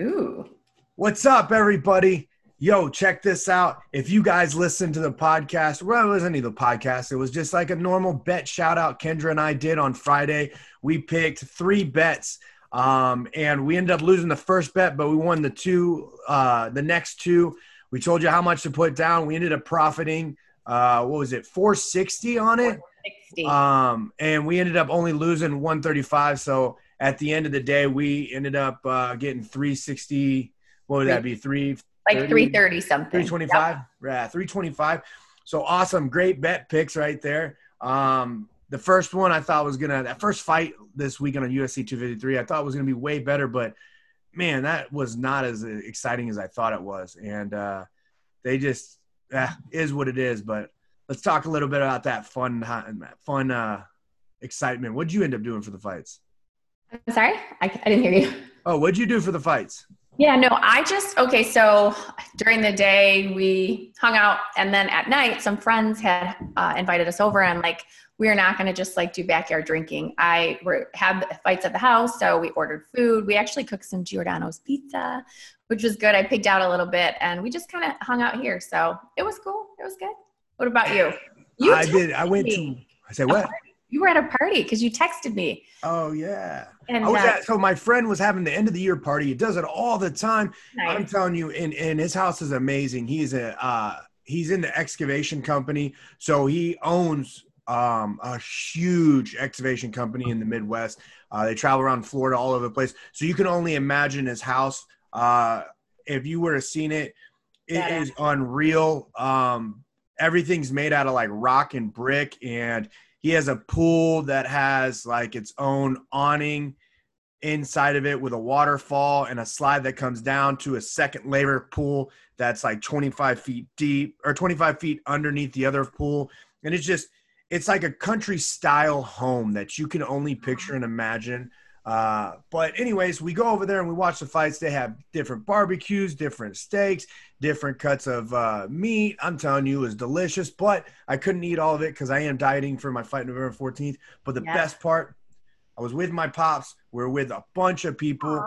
Ooh. What's up, everybody? Yo, check this out. If you guys listen to the podcast, well, it wasn't even the podcast. It was just like a normal bet shout out Kendra and I did on Friday. We picked three bets, and we ended up losing the first bet, but we won the two, the next two. We told you how much to put down. We ended up profiting, what was it, 460 on it? 460. And we ended up only losing 135. So at the end of the day, we ended up getting 360. What would that be? 330 something. 325. Yep. Yeah, 325. So awesome. Great bet picks right there. The first one I thought was going to – that first fight this week on UFC 253, I thought was going to be way better, but – man, that was not as exciting as I thought it was. And they just is what it is. But let's talk a little bit about that fun excitement. What'd you end up doing for the fights? I'm sorry? I didn't hear you. Oh, what'd you do for the fights? Yeah, no, okay, so during the day we hung out, and then at night some friends had invited us over, and like we are not going to just like do backyard drinking. Had fights at the house, so we ordered food. We actually cooked some Giordano's pizza, which was good. I pigged out a little bit, and we just kind of hung out here. So it was cool. It was good. What about you? I said what? You were at a party because you texted me. Oh, yeah. And so my friend was having the end of the year party. He does it all the time. Nice. I'm telling you, and his house is amazing. He's in the excavation company. So he owns a huge excavation company in the Midwest. They travel around Florida, all over the place. So you can only imagine his house. If you would have seen it, it is unreal. Everything's made out of like rock and brick, and he has a pool that has like its own awning inside of it with a waterfall and a slide that comes down to a second layer pool that's like 25 feet deep or 25 feet underneath the other pool. And it's like a country style home that you can only picture and imagine. But anyways, we go over there and we watch the fights. They have different barbecues, different steaks, different cuts of meat. I'm telling you, it was delicious, but I couldn't eat all of it because I am dieting for my fight November 14th. But the best part, I was with my pops. We're with a bunch of people,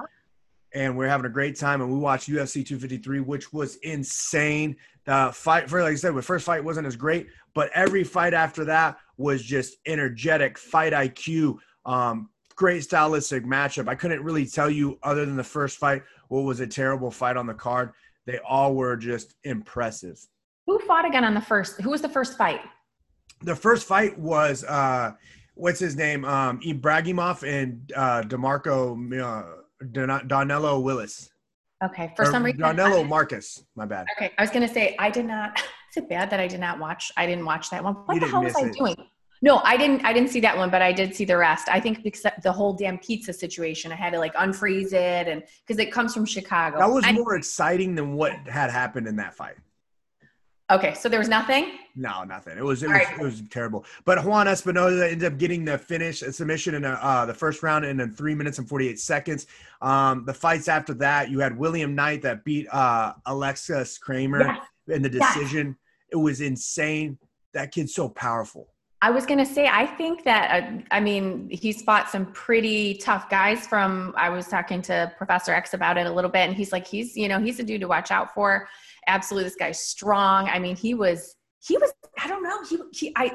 and we're having a great time. And we watched UFC 253, which was insane. The fight, like I said, the first fight wasn't as great, but every fight after that was just energetic, fight IQ, great stylistic matchup. I couldn't really tell you other than the first fight what was a terrible fight on the card. They all were just impressive. Who fought again on the first? Who was the first fight? The first fight was what's his name? Ibragimov and Danilo Willis. Okay, for some reason Danilo Marques. My bad. Okay, I was gonna say I did not. Is it bad that I did not watch? I didn't watch that one. What the hell was I doing? No, I didn't see that one, but I did see the rest. I think except the whole damn pizza situation, I had to like unfreeze it, and because it comes from Chicago. That was more exciting than what had happened in that fight. Okay, so there was nothing? No, nothing. It was terrible. But Juan Espinosa ended up getting the finish submission in the first round and in 3 minutes and 48 seconds. The fights after that, you had William Knight that beat Alexis Kramer in the decision. Yes. It was insane. That kid's so powerful. I was going to say, I think that, he's fought some pretty tough guys I was talking to Professor X about it a little bit, and he's like, he's a dude to watch out for. Absolutely. This guy's strong. I mean, he was, I don't know.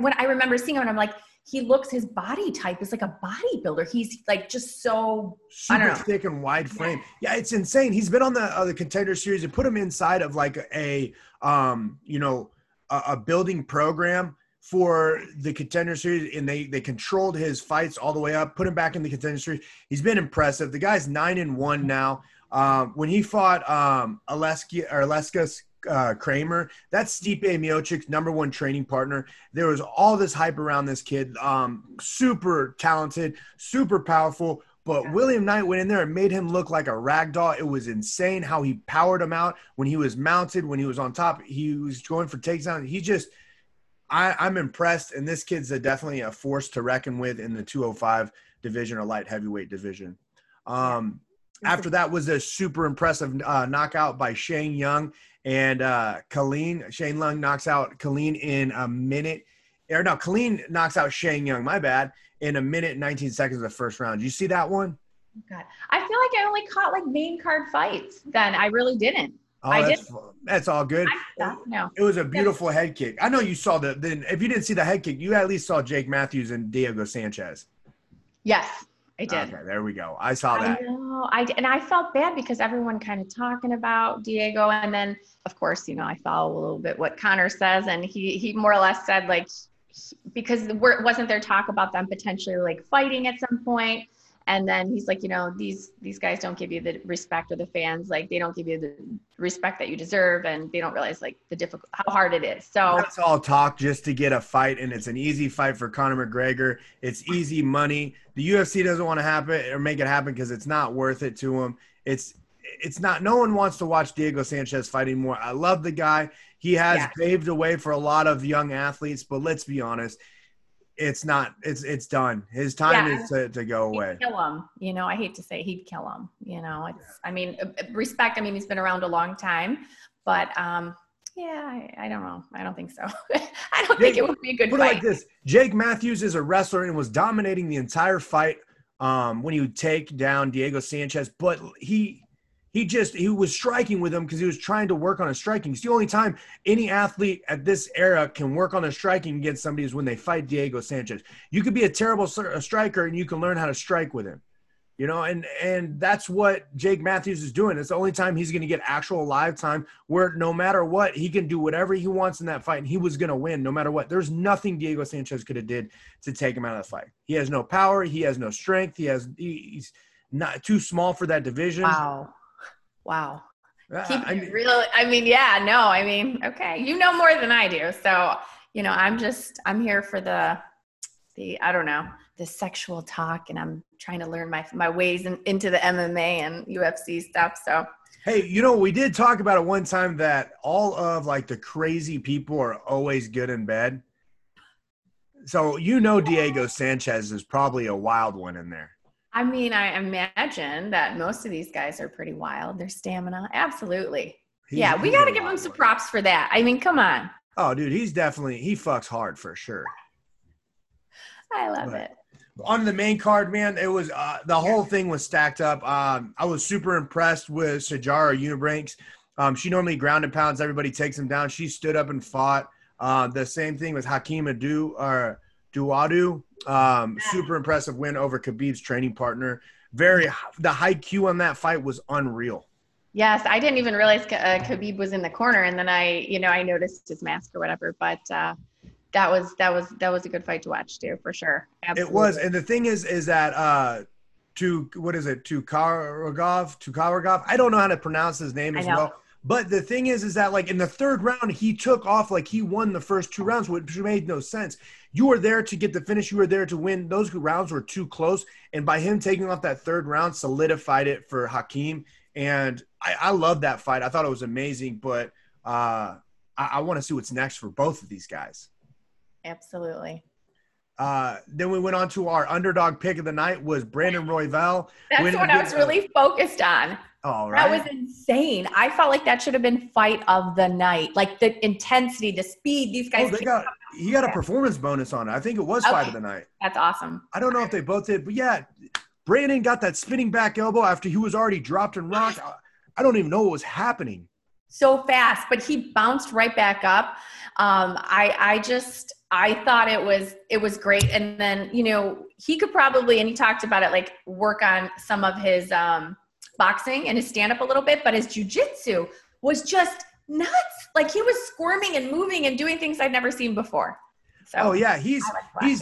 When I remember seeing him, and I'm like, his body type is like a bodybuilder. He's like just so super thick and wide frame. Yeah. It's insane. He's been on the Contender Series and put him inside of like a building program for the Contender Series, and they controlled his fights all the way up, put him back in the Contender Series. He's been impressive. The guy's 9-1 now. When he fought Alexis Kramer, that's Stipe Miocic's #1 training partner. There was all this hype around this kid, super talented, super powerful, but William Knight went in there and made him look like a rag doll. It was insane how he powered him out when he was mounted, when he was on top. He was going for takedown. He just – I'm impressed, and this kid's definitely a force to reckon with in the 205 division or light heavyweight division. After that was a super impressive knockout by Shane Young and Colleen. Shane Young knocks out Colleen in a minute. Colleen knocks out Shane Young, my bad, in a minute and 19 seconds of the first round. Did you see that one? God, I feel like I only caught like main card fights then. I really didn't. Oh, that's all good. No. It was a beautiful head kick. I know you saw the – then if you didn't see the head kick, you at least saw Jake Matthews and Diego Sanchez. Yes, I did. Okay, there we go. I saw that. I know. And I felt bad because everyone kind of talking about Diego. And then, of course, you know, I follow a little bit what Connor says. And he more or less said, like – because wasn't there talk about them potentially, like, fighting at some point? And then he's like, you know, these guys don't give you the respect, or the fans, like, they don't give you the respect that you deserve, and they don't realize, like, how hard it is. So that's all talk just to get a fight, and it's an easy fight for Conor McGregor. It's easy money. The UFC doesn't want to happen or make it happen because it's not worth it to him. It's not – no one wants to watch Diego Sanchez fight anymore. I love the guy. He has paved the way for a lot of young athletes, but let's be honest. It's done. His time is to go away. He'd kill him. You know, I hate to say he'd kill him. You know, I mean, respect. I mean, he's been around a long time, but I don't know. I don't think so. I don't think it would be a good fight. Like this. Jake Matthews is a wrestler and was dominating the entire fight when he would take down Diego Sanchez, but he was striking with him because he was trying to work on his striking. It's the only time any athlete at this era can work on a striking against somebody is when they fight Diego Sanchez. You could be a terrible striker and you can learn how to strike with him, you know, and that's what Jake Matthews is doing. It's the only time he's going to get actual live time where no matter what, he can do whatever he wants in that fight, and he was going to win no matter what. There's nothing Diego Sanchez could have did to take him out of the fight. He has no power. He has no strength. He's not too small for that division. Wow. Okay. You know more than I do. So, you know, I'm here for the I don't know, the sexual talk, and I'm trying to learn my ways into the MMA and UFC stuff. So, hey, you know, we did talk about it one time that all of like the crazy people are always good in bed. So, you know, Diego Sanchez is probably a wild one in there. I mean, I imagine that most of these guys are pretty wild. Their stamina. Absolutely. We got to give him some props for that. I mean, come on. Oh, dude, he fucks hard for sure. I love it. On the main card, man, it was the whole thing was stacked up. I was super impressed with Sijara Eubanks. She normally ground and pounds. Everybody takes him down. She stood up and fought. The same thing with Hakeem Dawodu. Super impressive win over Khabib's training partner. The high Q on that fight was unreal. Yes, I didn't even realize Khabib was in the corner, and then I noticed his mask or whatever. But that was a good fight to watch too, for sure. Absolutely. It was, and the thing is that Karagov. I don't know how to pronounce his name as well. But the thing is that, like, in the third round, he took off like he won the first two rounds, which made no sense. You were there to get the finish. You were there to win. Those rounds were too close. And by him taking off that third round, solidified it for Hakeem. And I love that fight. I thought it was amazing. But I want to see what's next for both of these guys. Absolutely. Then we went on to our underdog pick of the night was Brandon Royval. That's what I was really focused on. All right. That was insane. I felt like that should have been fight of the night. Like the intensity, the speed, these guys. He got a performance bonus on it. I think it was fight of the night. That's awesome. I don't know if they both did, but yeah, Brandon got that spinning back elbow after he was already dropped and rocked. I don't even know what was happening. So fast, but he bounced right back up. I thought it was great. And then, you know, he could probably, and he talked about it, like work on some of his, boxing and his stand-up a little bit, but his jiu-jitsu was just nuts. Like he was squirming and moving and doing things I'd never seen before. So, he's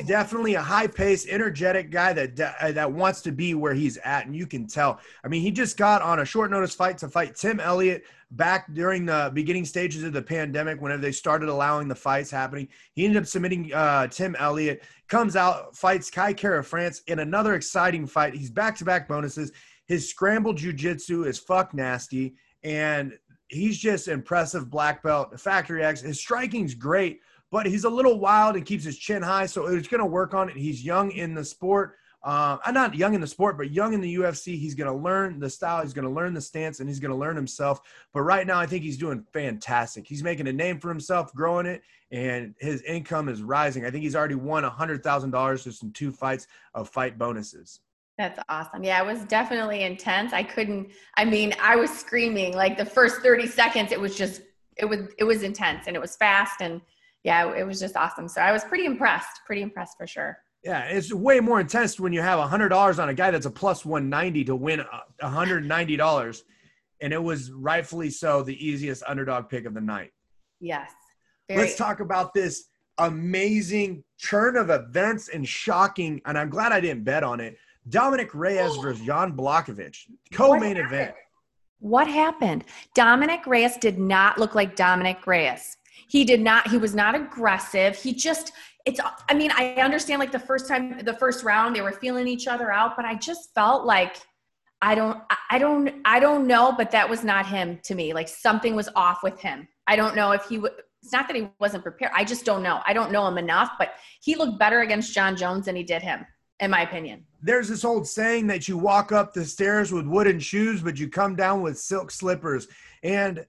definitely a high-paced, energetic guy that wants to be where he's at, and you can tell. I mean, he just got on a short-notice fight to fight Tim Elliott back during the beginning stages of the pandemic whenever they started allowing the fights happening. He ended up submitting Tim Elliott, comes out, fights Kai Kara France in another exciting fight. He's back-to-back bonuses. His scrambled jiu-jitsu is fuck nasty, and he's just impressive black belt, Factory X. His striking's great, but he's a little wild and keeps his chin high, so it's going to work on it. He's young in the sport. Not young in the sport, but young in the UFC. He's going to learn the style. He's going to learn the stance, and he's going to learn himself. But right now I think he's doing fantastic. He's making a name for himself, growing it, and his income is rising. I think he's already won $100,000 just in 2 fights of fight bonuses. That's awesome. Yeah, it was definitely intense. I was screaming like the first 30 seconds. It was intense, and it was fast, and yeah, it was just awesome. So I was pretty impressed for sure. Yeah, it's way more intense when you have $100 on a guy that's a plus 190 to win $190, and it was rightfully so the easiest underdog pick of the night. Yes. Let's talk about this amazing turn of events and shocking, and I'm glad I didn't bet on it, Dominic Reyes versus Jan Blachowicz, co-main event. What happened? Dominic Reyes did not look like Dominic Reyes. He was not aggressive. I understand like the first round, they were feeling each other out, but I just felt like, I don't know, but that was not him to me. Like something was off with him. I don't know if it's not that he wasn't prepared. I just don't know. I don't know him enough, but he looked better against John Jones than he did him, in my opinion. There's this old saying that you walk up the stairs with wooden shoes, but you come down with silk slippers. And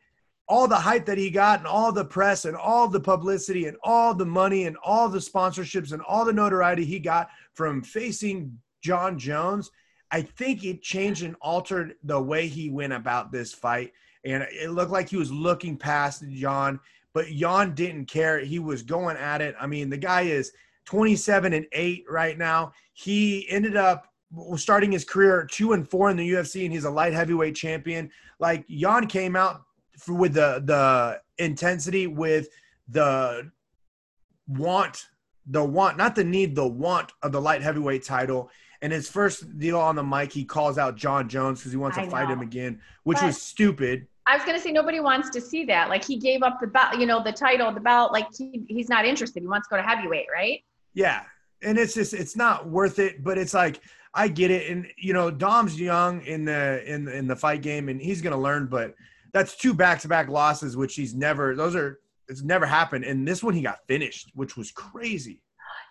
all the hype that he got and all the press and all the publicity and all the money and all the sponsorships and all the notoriety he got from facing John Jones, I think it changed and altered the way he went about this fight. And it looked like he was looking past Jan, but Jan didn't care. He was going at it. I mean, the guy is 27-8 right now. He ended up starting his career 2-4 in the UFC, and he's a light heavyweight champion. Like, Jan came out with the intensity, with the want, not the need, the want of the light heavyweight title. And his first deal on the mic, he calls out John Jones because he wants to fight him again, which was stupid. I was going to say, nobody wants to see that. Like, he gave up the belt, the title, the belt. Like, he's not interested. He wants to go to heavyweight, right? Yeah. And it's just, it's not worth it, but it's like, I get it. And, Dom's young in the fight game, and he's going to learn, but that's two back-to-back losses, which it's never happened. And this one, he got finished, which was crazy.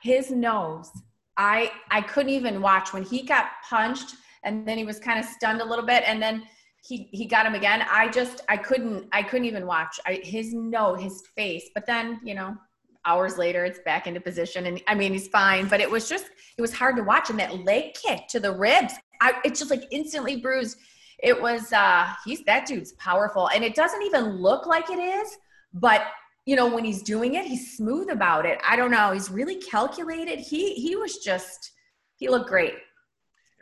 His nose. I couldn't even watch when he got punched, and then he was kind of stunned a little bit, and then he got him again. I couldn't even watch. His nose, his face. But then, hours later, it's back into position, and he's fine. But it was hard to watch, and that leg kick to the ribs, it's just like instantly bruised. It was that dude's powerful, and it doesn't even look like it is, but when he's doing it, he's smooth about it. I don't know. He's really calculated. He looked great.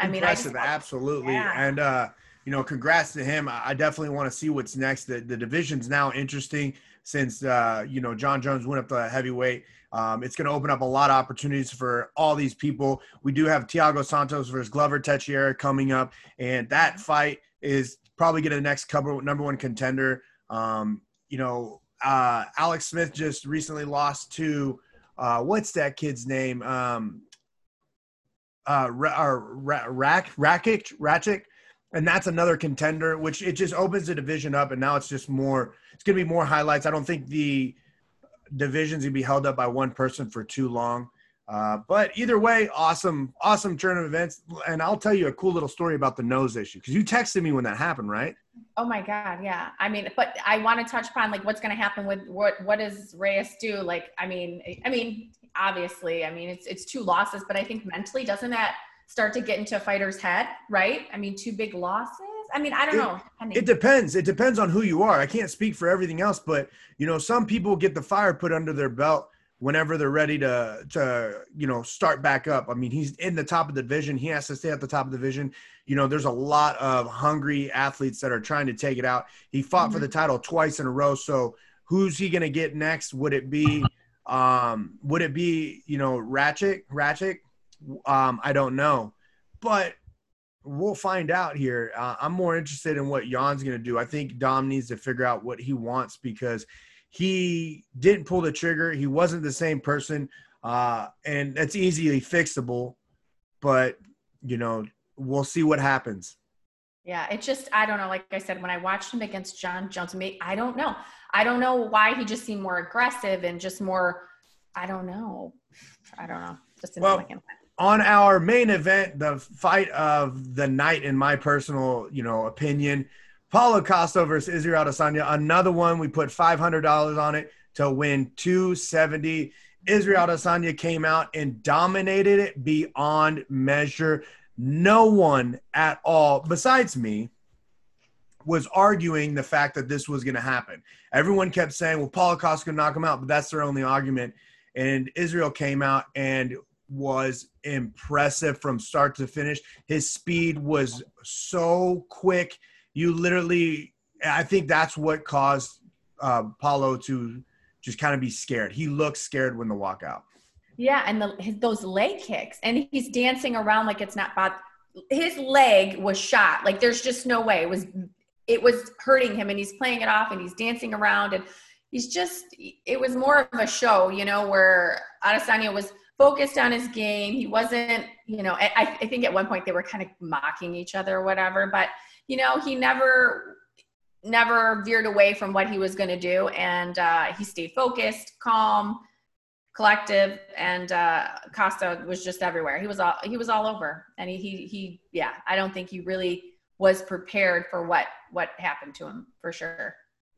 Impressive, absolutely. Yeah. And, congrats to him. I definitely want to see what's next. The division's now interesting since, John Jones went up to heavyweight. It's going to open up a lot of opportunities for all these people. We do have Thiago Santos versus Glover Teixeira coming up, and that fight is probably going to the next number one contender. Alex Smith just recently lost to what's that kid's name? Rakic, and that's another contender, which it just opens the division up, and now it's going to be more highlights. I don't think the division's going to be held up by one person for too long. But either way, awesome turn of events. And I'll tell you a cool little story about the nose issue, because you texted me when that happened, right? Oh my God. Yeah. But I want to touch upon like what's going to happen with what does Reyes do? Like, obviously, it's two losses, but I think mentally, doesn't that start to get into a fighter's head, right? Two big losses. I don't know. It depends. It depends on who you are. I can't speak for everything else, but some people get the fire put under their belt whenever they're ready to start back up. He's in the top of the division. He has to stay at the top of the division. There's a lot of hungry athletes that are trying to take it out. He fought for the title twice in a row. So who's he going to get next? Would it be Ratchik? I don't know, but we'll find out here. I'm more interested in what Jan's going to do. I think Dom needs to figure out what he wants, because he didn't pull the trigger. He wasn't the same person, and that's easily fixable. But, we'll see what happens. Yeah, it's just, I don't know. Like I said, when I watched him against John Jones, I don't know. I don't know why he just seemed more aggressive and just more, I don't know. Just didn't like him. On our main event, the fight of the night, in my personal, opinion, Paulo Costa versus Israel Adesanya, another one. We put $500 on it to win $270. Israel Adesanya came out and dominated it beyond measure. no one at all besides me was arguing the fact that this was going to happen. Everyone kept saying, well, Paulo Costa could knock him out, but that's their only argument. And Israel came out and was impressive from start to finish. His speed was so quick. You literally – I think that's what caused Paulo to just kind of be scared. He looked scared when the walkout. Yeah, and those leg kicks. And he's dancing around like it's not bad. His leg was shot. Like, there's just no way. It was hurting him, and he's playing it off, and he's dancing around, and he's just – it was more of a show, you know, where Adesanya was focused on his game. He wasn't – you know, I think at one point they were kind of mocking each other or whatever, but, you know, he never veered away from what he was going to do, and he stayed focused, calm, collective, and Costa was just everywhere. He was all over, and he yeah, I don't think he really was prepared for what happened to him, for sure.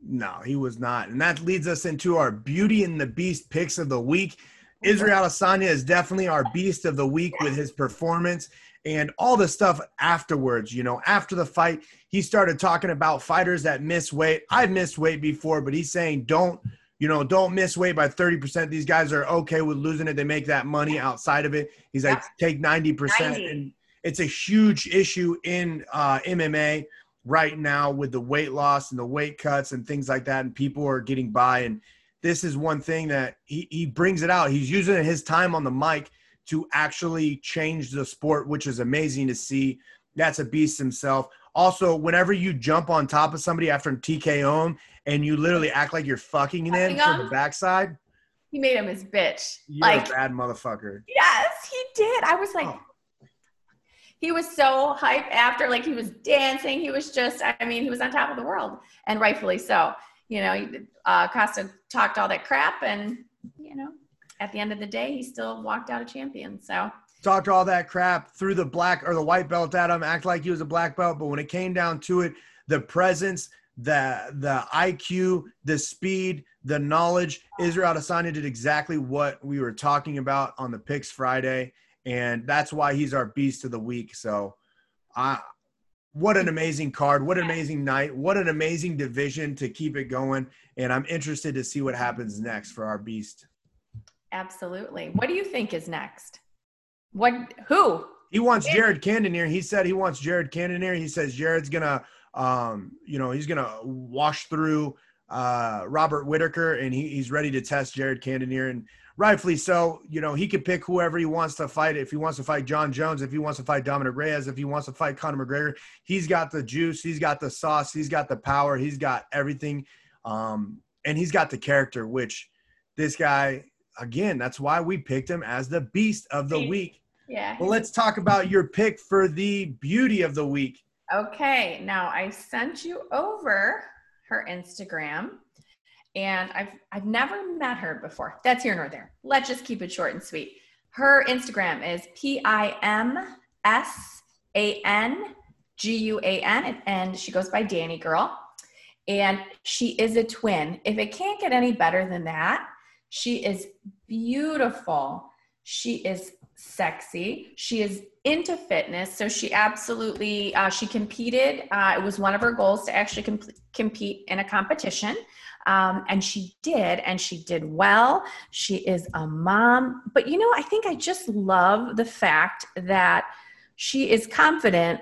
No, he was not. And that leads us into our Beauty and the Beast picks of the week. Israel Adesanya is definitely our beast of the week with his performance and all the stuff afterwards. You know, after the fight, he started talking about fighters that miss weight. I've missed weight before, but he's saying don't miss weight by 30%. These guys are okay with losing it. They make that money outside of it. He's like, take 90%. And it's a huge issue in MMA right now with the weight loss and the weight cuts and things like that. And people are getting by. And this is one thing that he brings it out. He's using his time on the mic to actually change the sport, which is amazing to see. That's a beast himself. Also, whenever you jump on top of somebody after a TKO him and you literally act like you're fucking them from the backside. He made him his bitch. You're a bad motherfucker. Yes, he did. I was like, He was so hype after, like he was dancing. He was just, I mean, he was on top of the world, and rightfully so. You know, Costa talked all that crap, and, you know, at the end of the day, he still walked out a champion, so. Talked all that crap, threw the black or the white belt at him, act like he was a black belt. But when it came down to it, the presence, the IQ, the speed, the knowledge, Israel Adesanya did exactly what we were talking about on the Picks Friday. And that's why he's our beast of the week. So what an amazing card. What an amazing night. What an amazing division to keep it going. And I'm interested to see what happens next for our beast. Absolutely. What do you think is next? Who? He wants Jared Cannonier. He said he wants Jared Cannonier. He says Jared's going to, you know, he's going to wash through Robert Whitaker, and he's ready to test Jared Cannonier. And rightfully so. You know, he could pick whoever he wants to fight. If he wants to fight John Jones, if he wants to fight Dominic Reyes, if he wants to fight Conor McGregor, he's got the juice, he's got the sauce, he's got the power, he's got everything. And he's got the character, which this guy, again, that's why we picked him as the beast of the week. Yeah. Well, let's talk about your pick for the beauty of the week. Okay. Now, I sent you over her Instagram. And I've never met her before. That's here nor there. Let's just keep it short and sweet. Her Instagram is PIMSANGUAN, and she goes by Danny Girl. And she is a twin. If it can't get any better than that, she is beautiful. She is sexy. She is into fitness. So she absolutely, she competed. It was one of her goals to actually compete in a competition. And she did well. She is a mom, but you know, I think I just love the fact that she is confident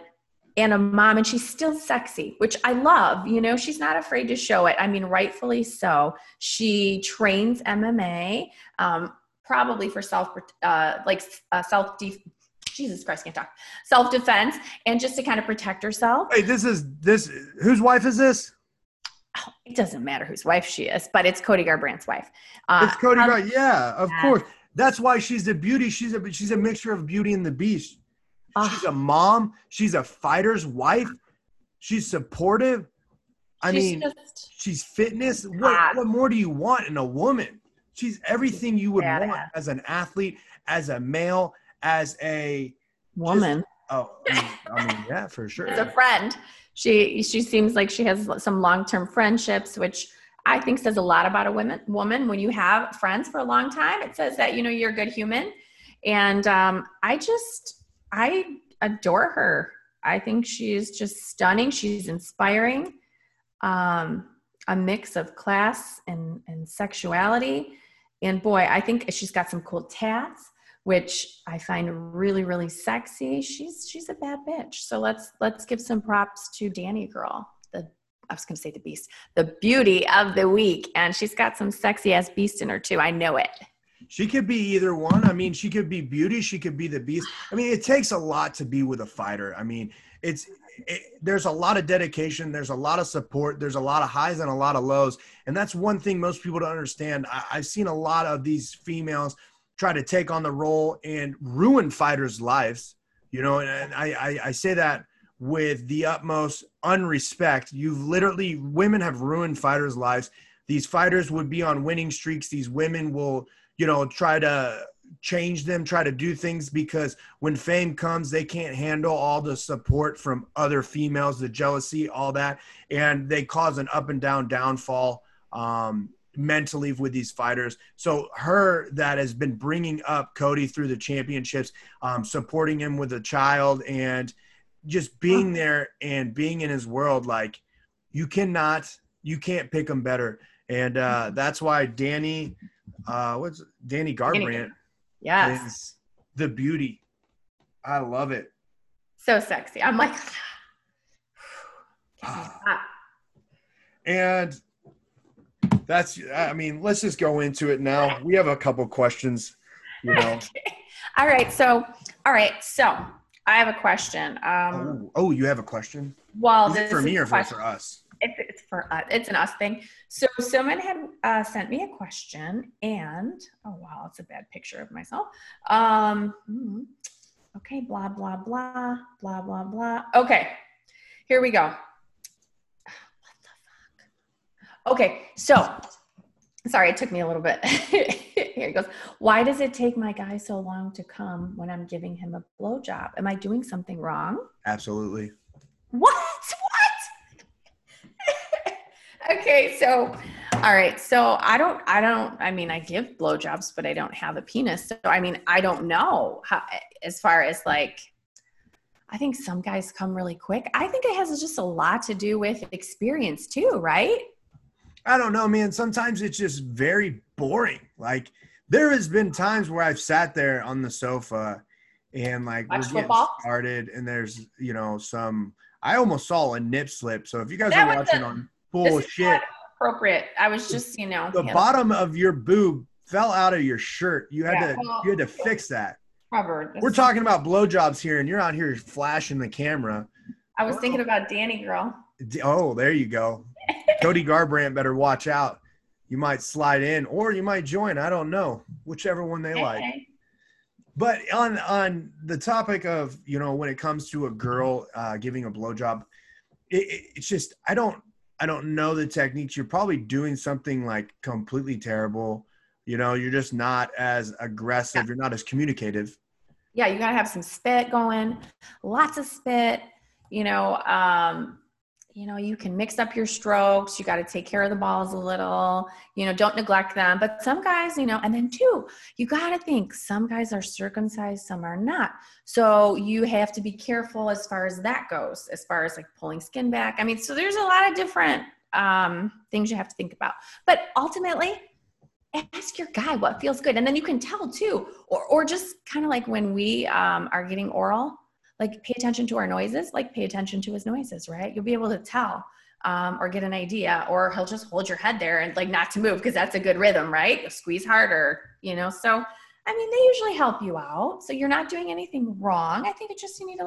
and a mom, and she's still sexy, which I love. You know, she's not afraid to show it. I mean, rightfully so. She trains MMA, probably for self-defense, and just to kind of protect herself. Wait, whose wife is this? Oh, it doesn't matter whose wife she is, but it's Cody Garbrandt's wife. It's Cody Garbrandt, yeah, of course. That's why she's the beauty. She's a mixture of Beauty and the Beast. She's a mom. She's a fighter's wife. She's supportive. She's fitness. What more do you want in a woman? She's everything you would want as an athlete, as a male, as a woman. Yeah, for sure. As a friend. She seems like she has some long-term friendships, which I think says a lot about a woman. When you have friends for a long time, it says that, you know, you're a good human. And I adore her. I think she's just stunning. She's inspiring. A mix of class and sexuality. And boy, I think she's got some cool tats, which I find really, really sexy. She's a bad bitch. So let's give some props to Danny Girl, the beast, the beauty of the week. And she's got some sexy ass beast in her too. I know it. She could be either one. I mean, she could be beauty. She could be the beast. I mean, it takes a lot to be with a fighter. I mean, there's a lot of dedication. There's a lot of support. There's a lot of highs and a lot of lows. And that's one thing most people don't understand. I've seen a lot of these females try to take on the role and ruin fighters' lives. You know, and I say that with the utmost unrespect. Women have ruined fighters' lives. These fighters would be on winning streaks. These women will – try to change them, try to do things, because when fame comes, they can't handle all the support from other females, the jealousy, all that. And they cause an up and down downfall mentally with these fighters. So her that has been bringing up Cody through the championships, supporting him with a child and just being there and being in his world, like you can't pick him better. And that's why Danny Garbrandt. Yes. Is the beauty. I love it. So sexy. I'm like. And that's, I mean, let's just go into it now. We have a couple questions, Okay. All right. So I have a question. You have a question? Well, is this for me or for us? It's for us. It's an us thing. So someone had sent me a question, and it's a bad picture of myself. Okay, blah blah blah blah blah blah. Okay, here we go. What the fuck? Okay, so sorry, it took me a little bit. Here he goes. Why does it take my guy so long to come when I'm giving him a blowjob? Am I doing something wrong? Absolutely. What? Okay. So, all right. So I give blowjobs, but I don't have a penis. So, I don't know how, as far as like, I think some guys come really quick. I think it has just a lot to do with experience too, right? I don't know, man. Sometimes it's just very boring. Like there has been times where I've sat there on the sofa and like we're getting started and there's, I almost saw a nip slip. So if you guys are watching on bullshit. Appropriate. I was just, the bottom of your boob fell out of your shirt. You had to fix that. Covered. We're talking about blowjobs here, and you're out here flashing the camera. I was thinking about Danny Girl. Oh, there you go. Cody Garbrandt better watch out. You might slide in, or you might join. I don't know, whichever one they like. But on the topic of when it comes to a girl giving a blowjob, it's just I don't know the techniques. You're probably doing something like completely terrible. You're just not as aggressive. Yeah. You're not as communicative. Yeah. You got to have some spit going, lots of spit, you can mix up your strokes. You got to take care of the balls a little, don't neglect them. But some guys, and then too, you got to think some guys are circumcised, some are not. So you have to be careful as far as that goes, as far as like pulling skin back. So there's a lot of different things you have to think about. But ultimately, ask your guy what feels good. And then you can tell too, or just kind of like when we are getting oral, like pay attention to our noises, like pay attention to his noises, right? You'll be able to tell or get an idea, or he'll just hold your head there and like not to move because that's a good rhythm, right? Squeeze harder, So, they usually help you out. So you're not doing anything wrong. I think it's just you need a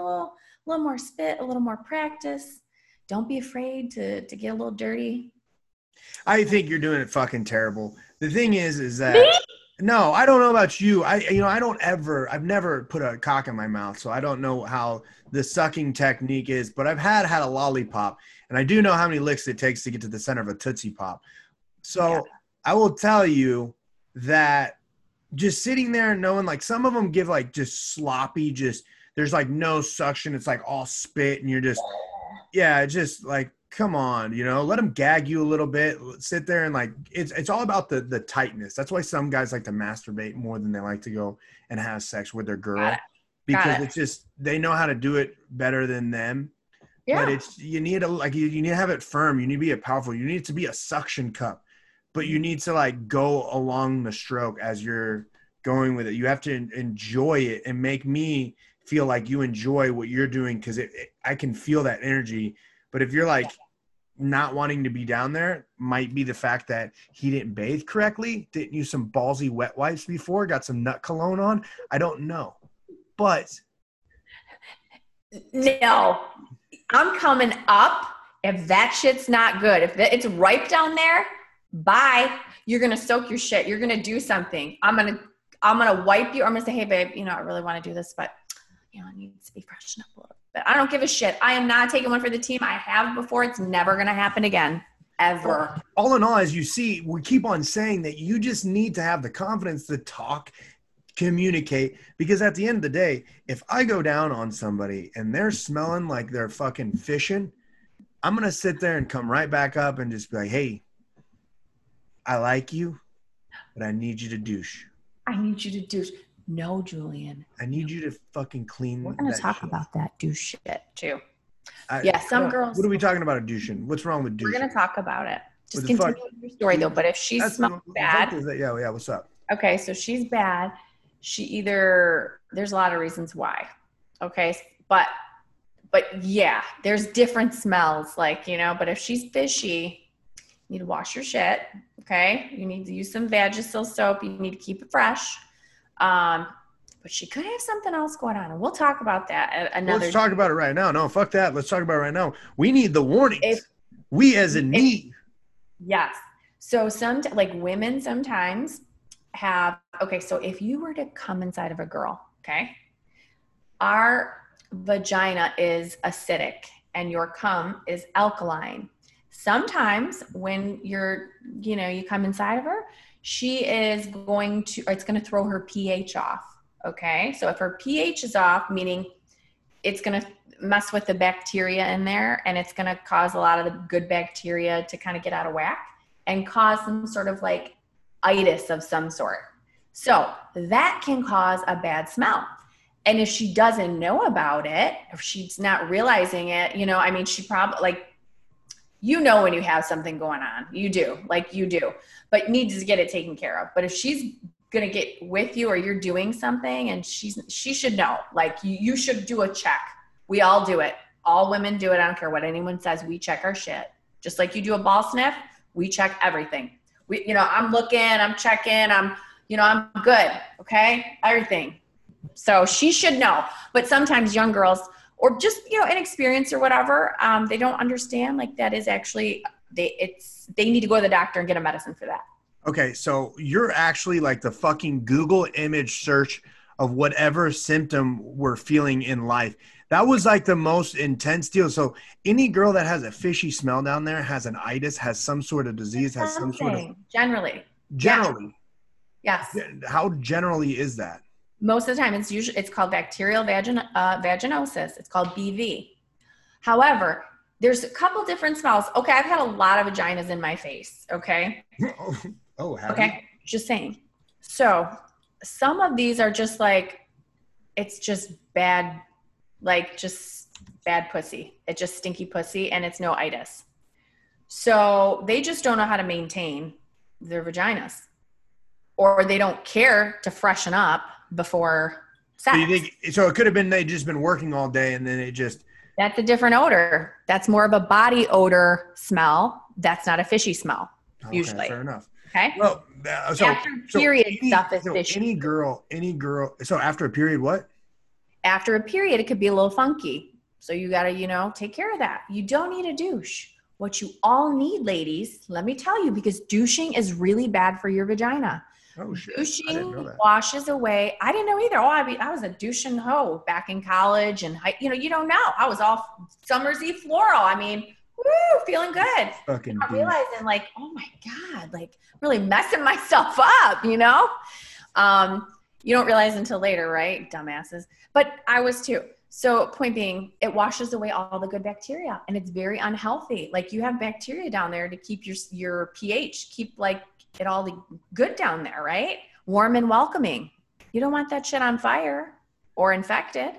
little more spit, a little more practice. Don't be afraid to get a little dirty. I think you're doing it fucking terrible. The thing is that... Me? No, I don't know about you. I've never put a cock in my mouth, so I don't know how the sucking technique is, but I've had a lollipop, and I do know how many licks it takes to get to the center of a Tootsie Pop. So yeah. I will tell you that just sitting there and knowing, like, some of them give, like, just sloppy, just there's, like, no suction. It's, like, all spit, and you're just, just, like, come on, let them gag you a little bit, sit there and like, it's all about the tightness. That's why some guys like to masturbate more than they like to go and have sex with their girl. because it's just they know how to do it better than them. Yeah. But it's you need to have it firm. You need to be powerful. You need it to be a suction cup, but you need to like go along the stroke as you're going with it. You have to enjoy it and make me feel like you enjoy what you're doing because I can feel that energy. But if you're like not wanting to be down there, might be the fact that he didn't bathe correctly, didn't use some ballsy wet wipes before, got some nut cologne on. I don't know. But no, I'm coming up. If that shit's not good, if it's ripe down there, bye. You're going to soak your shit. You're going to do something. I'm going to wipe you. I'm going to say, hey, babe, I really want to do this, but I need to be freshened up a little bit. I don't give a shit. I am not taking one for the team. I have before. It's never going to happen again, ever. All in all, as you see, we keep on saying that you just need to have the confidence to talk, communicate, because at the end of the day, if I go down on somebody and they're smelling like they're fucking fishing, I'm going to sit there and come right back up and just be like, hey, I like you, but I need you to douche. I need you to douche. No, Julian. I need you to fucking clean. We're going to talk about that douche shit too. Some girls. What are we talking about? Douching. What's wrong with douching? We're going to talk about it. Just continue your story though. But if she smells bad. Yeah. What's up? Okay. So she's bad. There's a lot of reasons why. Okay. But yeah, there's different smells but if she's fishy, you need to wash your shit. Okay. You need to use some Vagisil soap. You need to keep it fresh. But she could have something else going on, and we'll talk about that another. Let's talk about it right now. No, fuck that. Let's talk about it right now. We need the warnings. We need. Yes. So women sometimes have. Okay, so if you were to come inside of a girl, okay, our vagina is acidic, and your cum is alkaline. Sometimes when you're, you come inside of her, it's going to throw her pH off. Okay. So if her pH is off, meaning it's going to mess with the bacteria in there, and it's going to cause a lot of the good bacteria to kind of get out of whack and cause some sort of itis of some sort. So that can cause a bad smell. And if she doesn't know about it, if she's not realizing it, she probably when you have something going on, you do, but needs to get it taken care of. But if she's going to get with you or you're doing something and she should know, you should do a check. We all do it. All women do it. I don't care what anyone says. We check our shit. Just like you do a ball sniff. We check everything. I'm looking, I'm checking, I'm good. Okay. Everything. So she should know, but sometimes young girls, or just, inexperienced or whatever, they don't understand that is actually, they need to go to the doctor and get a medicine for that. Okay, so you're actually the fucking Google image search of whatever symptom we're feeling in life. That was the most intense deal. So any girl that has a fishy smell down there has an itis, has some sort of disease, has some sort of... Generally. Yes. How generally is that? Most of the time, it's called bacterial vaginosis. It's called BV. However, there's a couple different smells. Okay, I've had a lot of vaginas in my face. Okay. Oh, have okay. You? Just saying. So some of these are just it's just bad, just bad pussy. It's just stinky pussy, and it's no itis. So they just don't know how to maintain their vaginas, or they don't care to freshen up before sex. So, it could have been they'd just been working all day and then it just... That's a different odor. That's more of a body odor smell. That's not a fishy smell, usually. Fair enough. Okay? Well, after a period, stuff is fishy. Any girl... So after a period, what? After a period, it could be a little funky. So you got to, take care of that. You don't need a douche. What you all need, ladies, let me tell you, because douching is really bad for your vagina. Oh, shit. Douching washes away. I didn't know either. Oh, I was a douching hoe back in college, and you don't know. I was all Summer's Eve floral. I mean, woo, feeling good. Fucking not realizing, oh my god, really messing myself up. You don't realize until later, right, dumbasses? But I was too. So point being, it washes away all the good bacteria, and it's very unhealthy. You have bacteria down there to keep your pH, get all the good down there, right? Warm and welcoming. You don't want that shit on fire. or infected.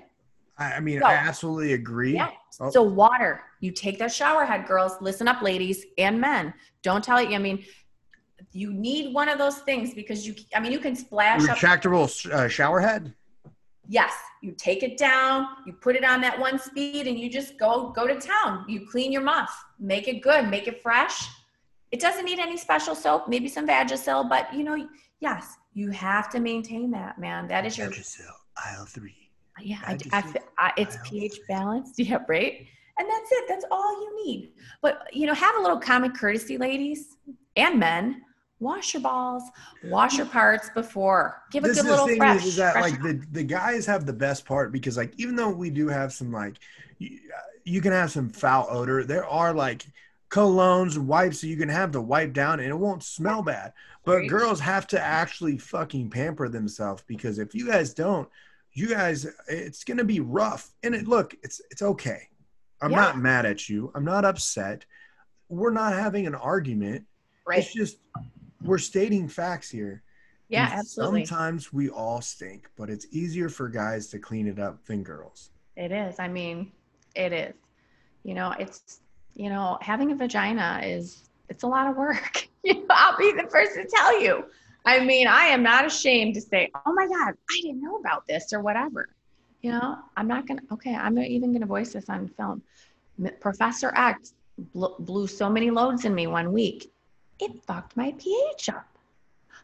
I mean, so, I absolutely agree. Yeah. Oh. So water, you take that shower head, girls. Listen up, ladies and men. Don't tell you. I mean, you need one of those things because you, I mean, you can splash up. Retractable shower head? Yes. You take it down, you put it on that one speed, and you just go to town. You clean your muff. Make it good. Make it fresh. It doesn't need any special soap, maybe some Vagisil, but, you know, yes, you have to maintain that, man. That is your Vagisil, aisle 3. Yeah, it's pH balanced. Yeah, right. And that's it. That's all you need. But, you know, have a little common courtesy, ladies and men. Wash your balls, wash your parts before. Give a good little fresh. Is that like the guys have the best part because, like, even though we do have some, like, you can have some foul odor, there are, like, colognes, wipes, so you can have the wipe down and it won't smell bad. But girls have to actually fucking pamper themselves because if you guys don't, it's going to be rough. And it's okay. I'm not mad at you. I'm not upset. We're not having an argument. Right. It's just, we're stating facts here. Yeah, and absolutely. Sometimes we all stink, but it's easier for guys to clean it up than girls. It is. I mean, it is, you know, having a vagina it's a lot of work. I'll be the first to tell you. I mean, I am not ashamed to say, oh my God, I didn't know about this or whatever. You know, I'm not even going to voice this on film. Professor X blew so many loads in me one week. It fucked my pH up.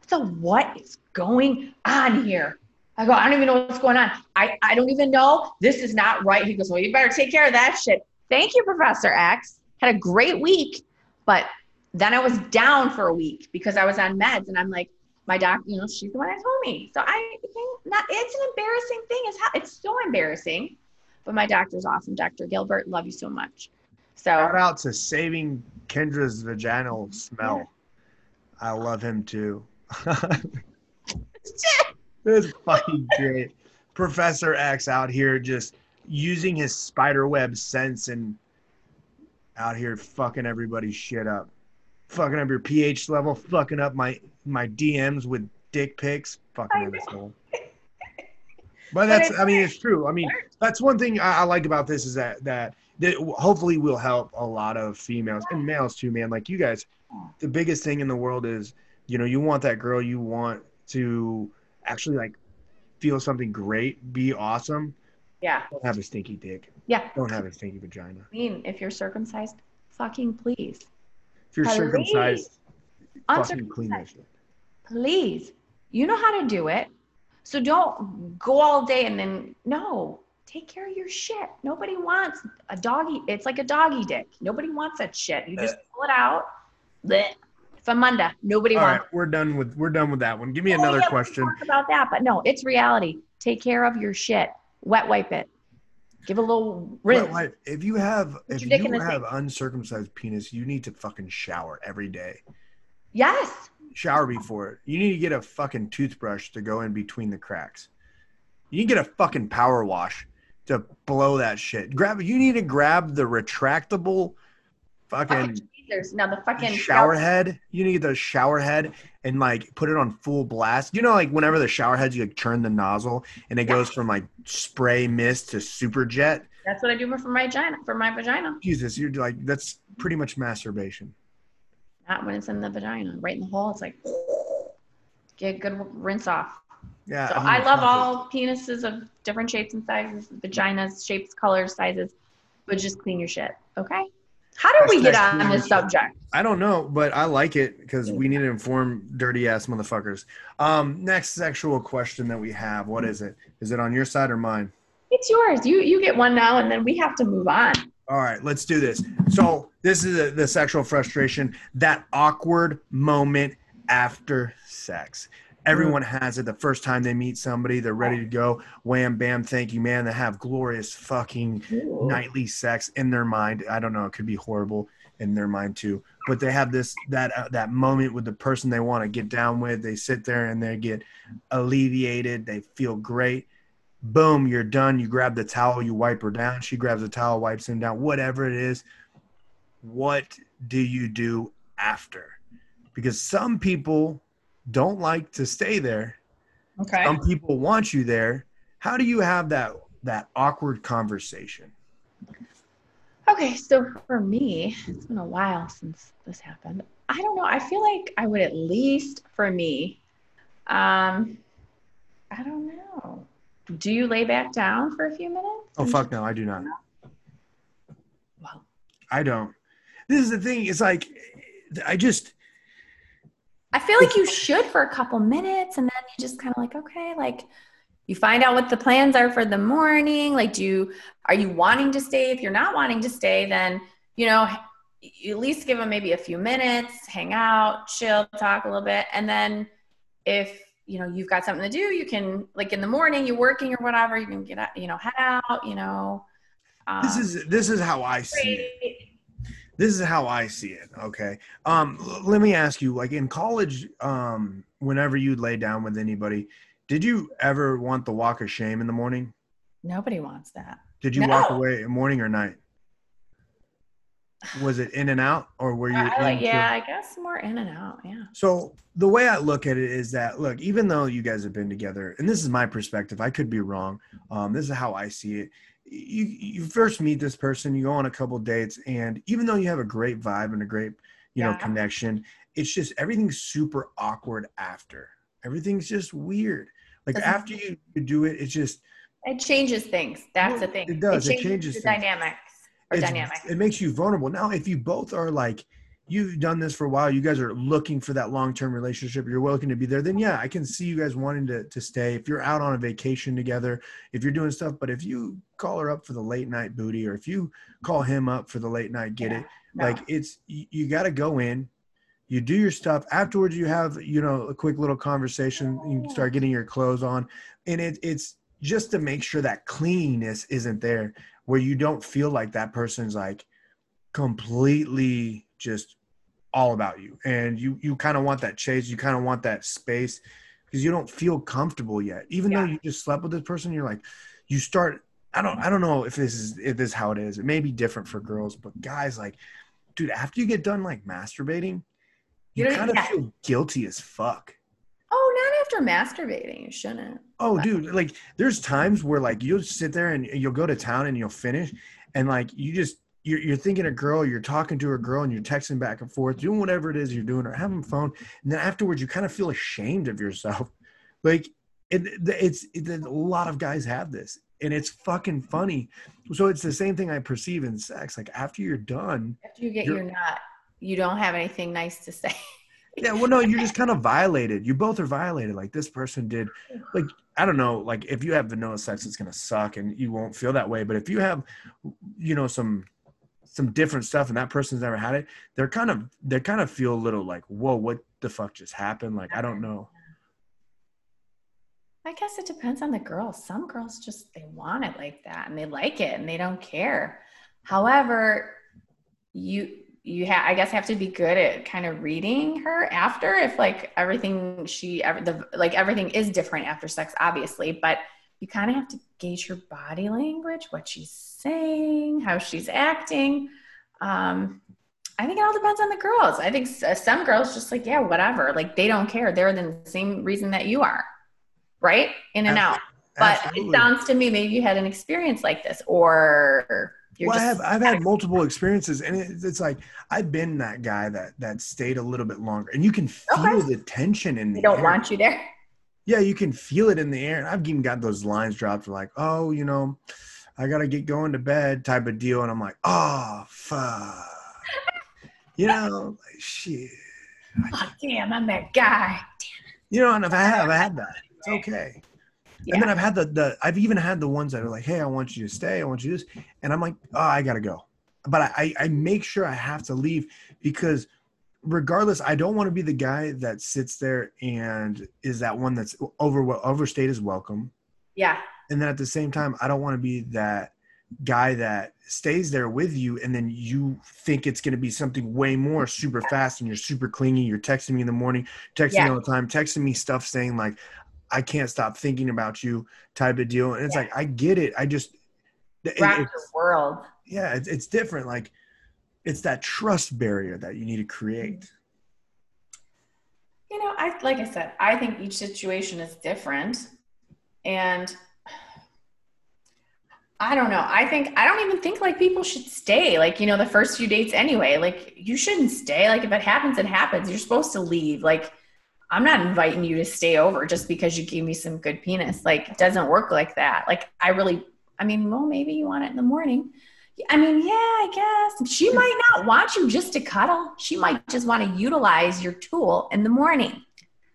So what is going on here? I go, I don't even know what's going on. I don't even know. This is not right. He goes, well, you better take care of that shit. Thank you, Professor X. Had a great week. But then I was down for a week because I was on meds and I'm like, my doc, you know, she's the one that told me. So it's an embarrassing thing. It's so embarrassing. But my doctor's awesome. Dr. Gilbert, love you so much. So shout out to saving Kendra's vaginal smell. Yeah. I love him too. It's fucking great. Professor X out here just using his spiderweb sense and out here fucking everybody's shit up. Fucking up your pH level, fucking up my DMs with dick pics, fucking asshole. But it's true. I mean, that's one thing I like about this is that hopefully will help a lot of females and males too, man. Like you guys, the biggest thing in the world is, you know, you want that girl, you want to actually like feel something great, be awesome. Yeah. Don't have a stinky dick. Yeah. Don't have a stinky vagina. I mean, if you're circumcised, fucking please. If you're circumcised, fucking clean that shit. Please. You know how to do it. So don't go all day and then, no, take care of your shit. Nobody wants a doggy. It's like a doggy dick. Nobody wants that shit. You just pull it out. Blech. Famunda. Nobody wants it. All right, we're done with that one. Give me another question. We can talk about that, but no, it's reality. Take care of your shit. Wet wipe it. Give a little rinse. Well, if you have uncircumcised penis, you need to fucking shower every day. Yes. Shower before it. You need to get a fucking toothbrush to go in between the cracks. You need to get a fucking power wash to blow that shit. You need to grab the retractable fucking the fucking shower head. You need to get the shower head and like put it on full blast. You know, like whenever the shower heads, you like turn the nozzle and it goes from like spray mist to super jet. That's what I do for my vagina. Jesus, you're like, that's pretty much masturbation. Not when it's in the vagina, right in the hole. It's like, get a good rinse off. Yeah. So I love all penises of different shapes and sizes, vaginas, shapes, colors, sizes, but just clean your shit. Okay. How did we get on this subject? I don't know, but I like it because we need to inform dirty ass motherfuckers. Next sexual question that we have, what is it? Is it on your side or mine? It's yours. You get one now and then we have to move on. All right, let's do this. So this is the sexual frustration, that awkward moment after sex. Everyone has it. The first time they meet somebody, they're ready to go. Wham, bam, thank you, man. They have glorious fucking nightly sex in their mind. I don't know. It could be horrible in their mind too. But they have this that moment with the person they want to get down with. They sit there and they get alleviated. They feel great. Boom, you're done. You grab the towel, you wipe her down. She grabs the towel, wipes him down. Whatever it is, what do you do after? Because some people don't like to stay there. Okay. Some people want you there. How do you have that awkward conversation? Okay, so for me, it's been a while since this happened. I don't know. I feel like I would, at least for me, I don't know. Do you lay back down for a few minutes? Oh, fuck no, I do not. Well, I don't. This is the thing. It's like, I feel like you should for a couple minutes, and then you just kind of like, okay, like you find out what the plans are for the morning. Like, are you wanting to stay? If you're not wanting to stay, then, you know, you at least give them maybe a few minutes, hang out, chill, talk a little bit. And then if, you know, you've got something to do, you can, like, in the morning you're working or whatever, you can get out, you know, head out, you know. This is how I see it. This is how I see it. Okay. Let me ask you, like, in college, whenever you'd lay down with anybody, did you ever want the walk of shame in the morning? Nobody wants that. Did you walk away morning or night? Was it in and out, or were you? I guess more in and out. Yeah. So the way I look at it is that, look, even though you guys have been together, and this is my perspective, I could be wrong. This is how I see it. You first meet this person, you go on a couple dates, and even though you have a great vibe and a great, you know, connection, it's just everything's super awkward after. Everything's just weird. Like, after you do it, it's just, it changes things. That's the thing. It does. It changes the dynamics. It makes you vulnerable. Now, if you both are like, you've done this for a while, you guys are looking for that long-term relationship, you're welcome to be there, then yeah, I can see you guys wanting to stay. If you're out on a vacation together, if you're doing stuff, but if you call her up for the late night booty, or if you call him up for the late night, like, it's, you got to go in, you do your stuff. Afterwards, you have, you know, a quick little conversation, you start getting your clothes on, and it's just to make sure that clinginess isn't there, where you don't feel like that person's like completely just all about you. And you kind of want that chase. You kind of want that space, because you don't feel comfortable yet. Even though you just slept with this person, you're like, you start, I don't know if this is how it is. It may be different for girls, but guys, like, dude, after you get done like masturbating, you kind of feel guilty as fuck. Oh, not after masturbating. You shouldn't. Oh, dude, like, there's times where, like, you'll sit there and you'll go to town and you'll finish, and like, you just, you're thinking a girl, you're talking to a girl, and you're texting back and forth, doing whatever it is you're doing, or having a phone, and then afterwards you kind of feel ashamed of yourself. Like, it's a lot of guys have this, and it's fucking funny. So it's the same thing I perceive in sex. Like, after you're done, after you get your nut, you don't have anything nice to say. Yeah, well, no, you're just kind of violated. You both are violated. Like, this person did, like, I don't know, like, if you have vanilla sex, it's going to suck and you won't feel that way. But if you have, you know, some different stuff and that person's never had it, they kind of feel a little like, whoa, what the fuck just happened? Like, I don't know. I guess it depends on the girl. Some girls just, they want it like that and they like it and they don't care. However, I guess have to be good at kind of reading her after, if like everything is different after sex, obviously, but you kind of have to gauge her body language, what she's saying, how she's acting. I think it all depends on the girls. I think some girls just like, yeah, whatever. Like, they don't care. They're the same reason that you are, right? In and out. But absolutely. It sounds to me, maybe you had an experience like this, or I've had multiple experiences, and it's like, I've been that guy that stayed a little bit longer, and you can feel the tension in the air. They don't want you there. Yeah, you can feel it in the air. And I've even got those lines dropped, like, oh, you know, I got to get going to bed type of deal. And I'm like, oh, fuck. You know, like, shit. Oh, damn, I'm that guy. Damn. You know, and if I had that, it's okay. Yeah. And then I've even had the ones that are like, hey, I want you to stay, I want you to this. And I'm like, oh, I got to go. But I make sure I have to leave, because regardless, I don't want to be the guy that sits there and is that one that's overstayed his welcome. Yeah. And then at the same time, I don't want to be that guy that stays there with you, and then you think it's going to be something way more super fast, and you're super clingy. You're texting me in the morning, texting me all the time, texting me stuff saying like, I can't stop thinking about you type of deal. And it's like, I get it. I just, the world. Yeah. It's different. Like, it's that trust barrier that you need to create. You know, like I said, I think each situation is different, and I don't know. I don't even think like people should stay, like, you know, the first few dates anyway, like you shouldn't stay. Like if it happens, it happens. You're supposed to leave. Like I'm not inviting you to stay over just because you gave me some good penis. Like it doesn't work like that. Like well, maybe you want it in the morning. I mean, yeah, I guess she might not want you just to cuddle. She might just want to utilize your tool in the morning.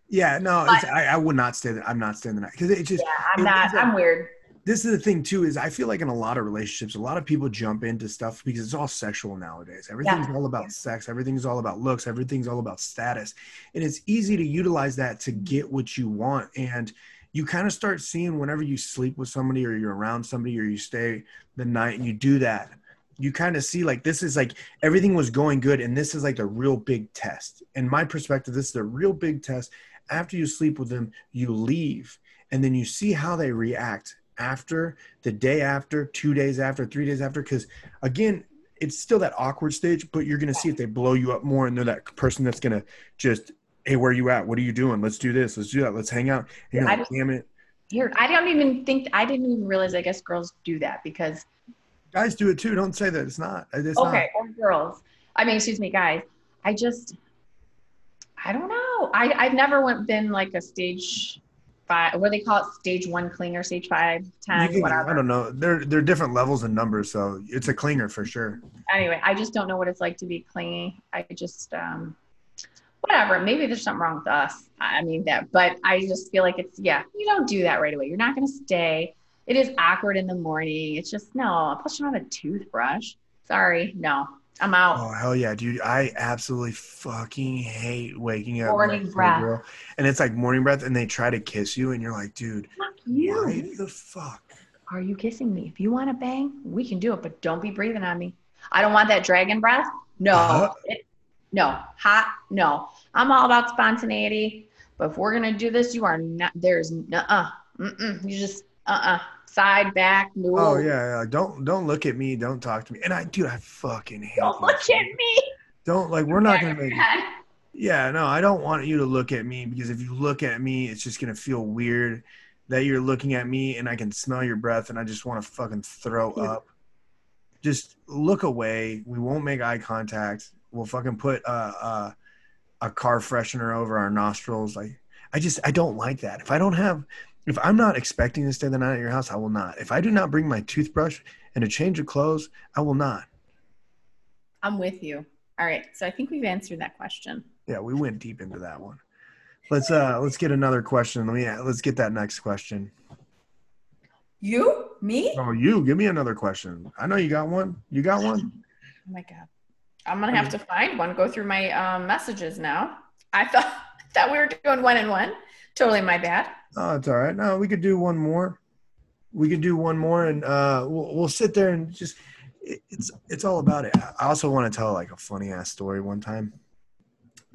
Yeah, no, but, I would not stay there. I'm not staying the night because it just. Yeah, I'm weird. This is the thing too, is I feel like in a lot of relationships, a lot of people jump into stuff because it's all sexual nowadays. Everything's all about sex. Everything's all about looks. Everything's all about status. And it's easy to utilize that to get what you want. And you kind of start seeing whenever you sleep with somebody or you're around somebody or you stay the night and you do that, you kind of see like, this is like everything was going good. And this is like the real big test. In my perspective, this is the real big test. After you sleep with them, you leave and then you see how they react after, the day after, 2 days after, 3 days after, because again, it's still that awkward stage, but you're going to see if they blow you up more and they're that person that's going to just, hey, where are you at? What are you doing? Let's do this. Let's do that. Let's hang out. And you're like, damn it. I didn't even realize, I guess girls do that because. Guys do it too. Don't say that. It's not. It's okay. Not. Or girls. I mean, excuse me, guys. I don't know. I've never been like a stage five, what do they call it? Stage one clinger, stage five, 10, whatever. I don't know. They're different levels and numbers. So it's a clinger for sure. Anyway, I just don't know what it's like to be clingy. I just, whatever, maybe there's something wrong with us. I mean that, but I just feel like it's, yeah, you don't do that right away. You're not going to stay. It is awkward in the morning. It's just, no, plus you don't have a toothbrush. Sorry. No, I'm out. Oh, hell yeah, dude. I absolutely fucking hate waking up. Morning breath. Girl, and it's like morning breath and they try to kiss you and you're like, dude, why the fuck are you kissing me? If you want to bang, we can do it, but don't be breathing on me. I don't want that dragon breath. No. No. I'm all about spontaneity, but if we're going to do this, you are not, there's you just, side back. No. Oh yeah. Don't look at me. Don't talk to me. And I fucking hate don't look shit. At me. Don't like, we're not going to make it. Yeah, no, I don't want you to look at me because if you look at me, it's just going to feel weird that you're looking at me and I can smell your breath and I just want to fucking throw up. Just look away. We won't make eye contact. We'll fucking put a car freshener over our nostrils. Like, I don't like that. If I'm not expecting to stay the night at your house, I will not. If I do not bring my toothbrush and a change of clothes, I will not. I'm with you. All right. So I think we've answered that question. Yeah, we went deep into that one. Let's get another question. Let's get that next question. You? Me? Oh, you. Give me another question. I know you got one. You got one? Oh my God. I'm going to have to find one. Go through my messages now. I thought we were doing one and one. Totally my bad. Oh, it's all right. No, we could do one more. And we'll sit there and just it's all about it. I also want to tell like a funny ass story one time.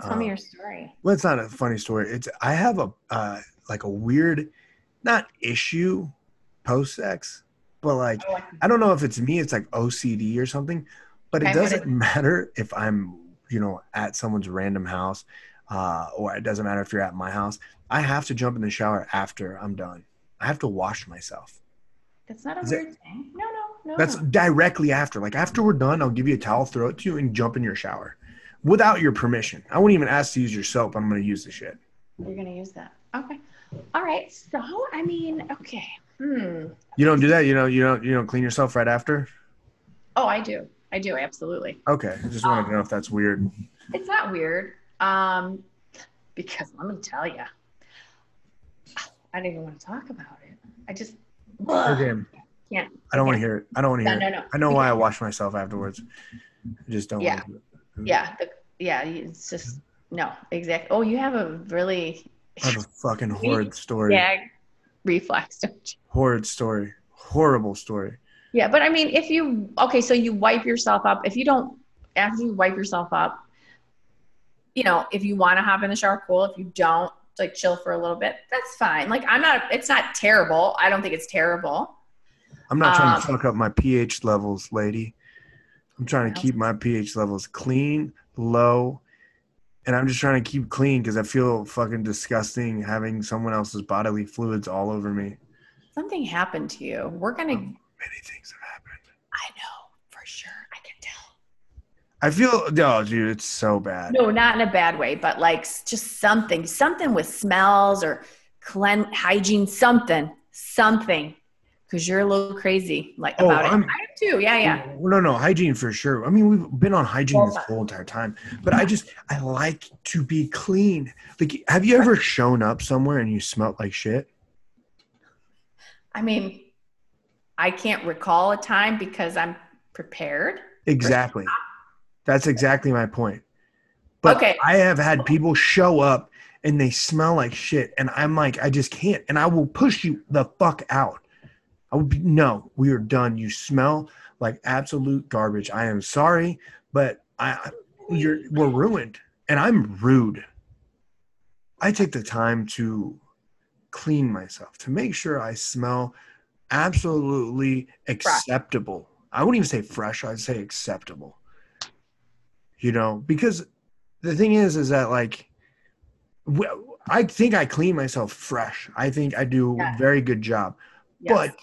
Tell me your story. Well, it's not a funny story. I have a like a weird, not issue post sex, but like I don't know if it's me. It's like OCD or something. But it doesn't matter if I'm at someone's random house. Or it doesn't matter if you're at my house. I have to jump in the shower after I'm done. I have to wash myself. That's not a weird thing. No. That's directly after. Like after we're done, I'll give you a towel, throw it to you, and jump in your shower without your permission. I wouldn't even ask to use your soap. I'm going to use the shit. You're going to use that. Okay. All right. So, I mean, okay. You don't do that? You don't clean yourself right after? Oh, I do. Absolutely. Okay. I just wanted to know if that's weird. It's not weird. Because let me tell you, I don't even want to talk about it. I just can't. I don't want to hear it. No. I know why I wash myself afterwards. I just don't want to do it. Yeah. It's just, no, exactly. Oh, you have a really. I have a fucking horrid story. Yeah. Reflex, don't you? Horrid story. Horrible story. Yeah. But I mean, so you wipe yourself up. If you don't, after you wipe yourself up, if you want to hop in the shower, cool. If you don't, like chill for a little bit, that's fine. Like it's not terrible. I don't think it's terrible. I'm not trying to fuck up my pH levels, lady. I'm trying to keep my pH levels clean, low. And I'm just trying to keep clean because I feel fucking disgusting having someone else's bodily fluids all over me. Something happened to you. We're going to many things have happened. I know, for sure. I can tell. I feel, no, dude, it's so bad. No, not in a bad way, but like just something. Something with smells or hygiene, something. Because you're a little crazy about it. I am too. Yeah. No, hygiene for sure. I mean, we've been on hygiene this whole entire time. But I like to be clean. Like, have you ever shown up somewhere and you smelled like shit? I mean, I can't recall a time because I'm prepared. Exactly. That's exactly my point. But okay. I have had people show up and they smell like shit. And I'm like, I just can't. And I will push you the fuck out. No, we are done. You smell like absolute garbage. I am sorry, but we're ruined. And I'm rude. I take the time to clean myself, to make sure I smell absolutely acceptable. I wouldn't even say fresh. I'd say acceptable. You know, because the thing is that like, I think I clean myself fresh. I think I do a very good job. Yes. But